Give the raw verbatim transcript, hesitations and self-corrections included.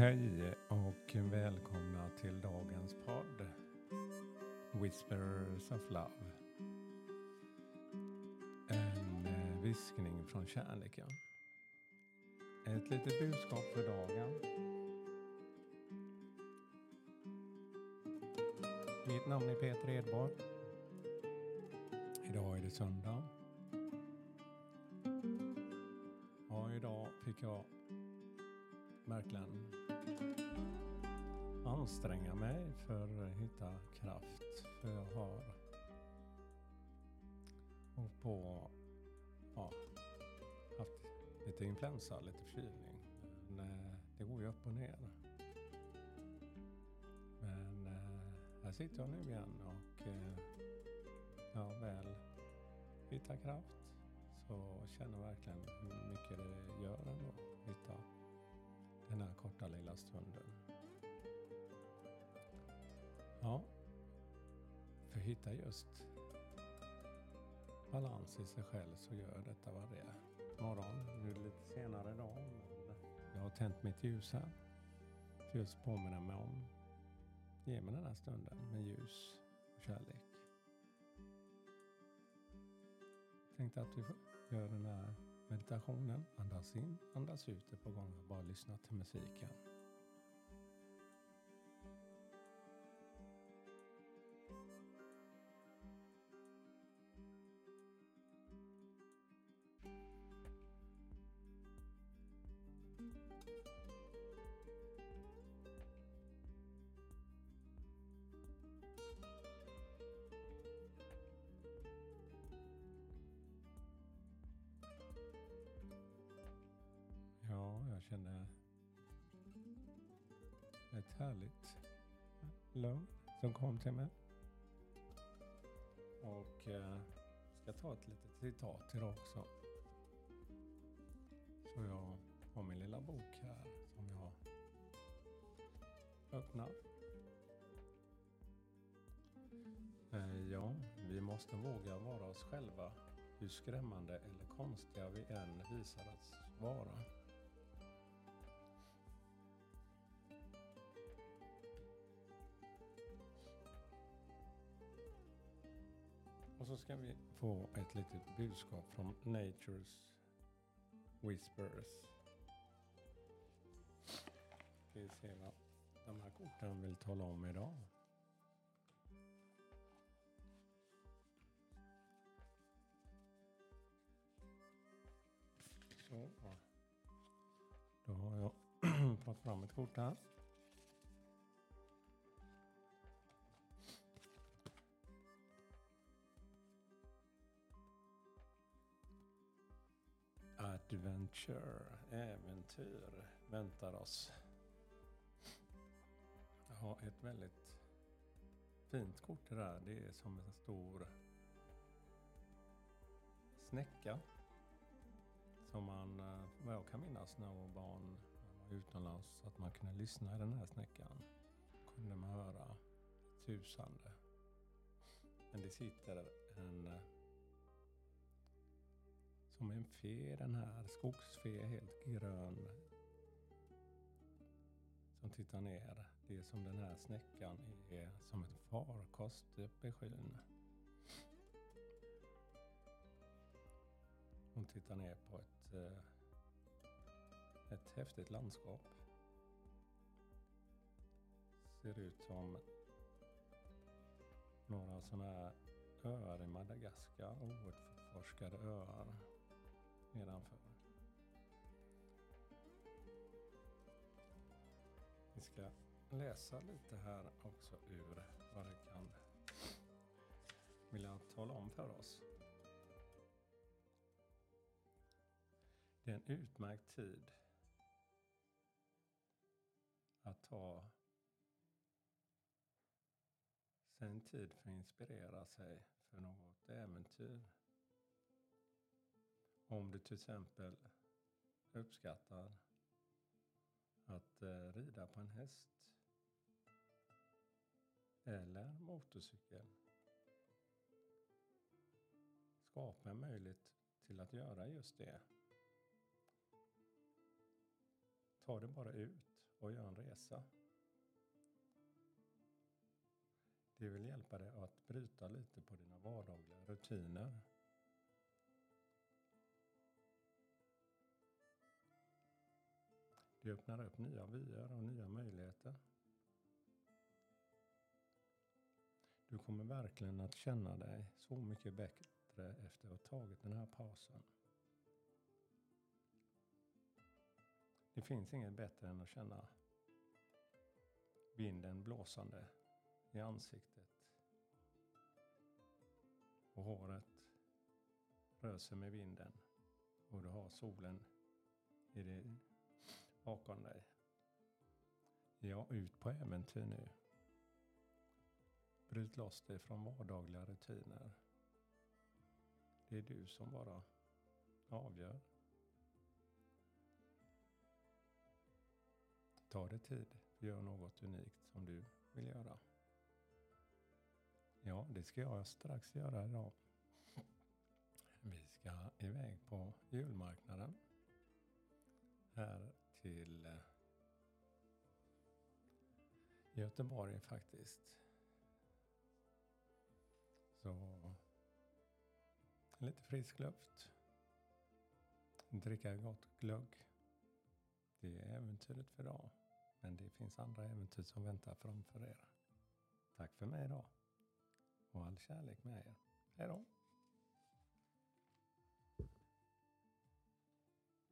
Hej och välkomna till dagens podd Whispers of Love. En viskning från kärleken. Ett litet budskap för dagen. Mitt namn är Peter Edborg. Idag är det söndag. Och idag fick jag Märkland anstränga mig för att hitta kraft, för jag har och på ja, haft lite influensa, lite förkylning, men det går ju upp och ner. Men här sitter jag nu igen och jag har väl hittat kraft, så känner verkligen hur mycket det gör ändå hitta den här korta lilla stunden. Ja. För hitta just balans i sig själv, så gör detta vad det är. Morgon, nu lite senare idag. Jag har tänt mitt ljus här. För just påminna mig om. Ge mig den här stunden med ljus och kärlek. Tänkte att vi gör den här meditationen, andas in, andas ut ett par gånger, bara lyssna till musiken. Ja, jag känner ett härligt lugn som kom till mig. Och eh, ska ta ett litet citat idag också. Så jag har min lilla bok här som jag öppnar. Eh, ja, vi måste våga vara oss själva. Hur skrämmande eller konstiga vi än visar att vara. Och så ska vi få ett litet budskap från Nature's Whispers. Vi ser vad de här korten vill tala om idag. Så, då har jag fått fram ett kort här. Adventure, äventyr väntar oss. Jag har ett väldigt fint kort där. Det är som en stor snäcka som man, vad jag kan minnas när jag var barn utomlands, att man kunde lyssna i den här snäckan. Kunde man höra susande. Men det sitter en som en fe, den här skogsfe, helt grön, som tittar ner. Det är som den här snäckan är som ett farkost uppe i skyn. Hon tittar ner på ett, ett häftigt landskap. Ser ut som några sådana här öar i Madagaskar, outforskade öar nedanför. Vi ska läsa lite här också ur vad det kan vilja tala om för oss. Det är en utmärkt tid att ta sen tid för att inspirera sig för något äventyr. Om du till exempel uppskattar att rida på en häst eller motorcykel. Skapa en möjlighet till att göra just det. Ta det bara ut. och gör en resa. Det vill hjälpa dig att bryta lite på dina vardagliga rutiner. Det öppnar upp nya vyer och nya möjligheter. Du kommer verkligen att känna dig så mycket bättre efter att ha tagit den här pausen. Det finns inget bättre än att känna vinden blåsande i ansiktet. Och håret rör sig med vinden. Och du har solen i det bakom dig. Ja, ut på äventyr nu. Bryt loss dig från vardagliga rutiner. Det är du som bara avgör. Ta dig tid och gör något unikt som du vill göra. Ja, det ska jag strax göra idag. Vi ska iväg på julmarknaden. Här till Göteborg faktiskt. Så lite frisk luft. Dricka gott glögg. Det är äventyret för idag. Men det finns andra äventyr som väntar framför er. Tack för mig idag. Och all kärlek med er. Hej då.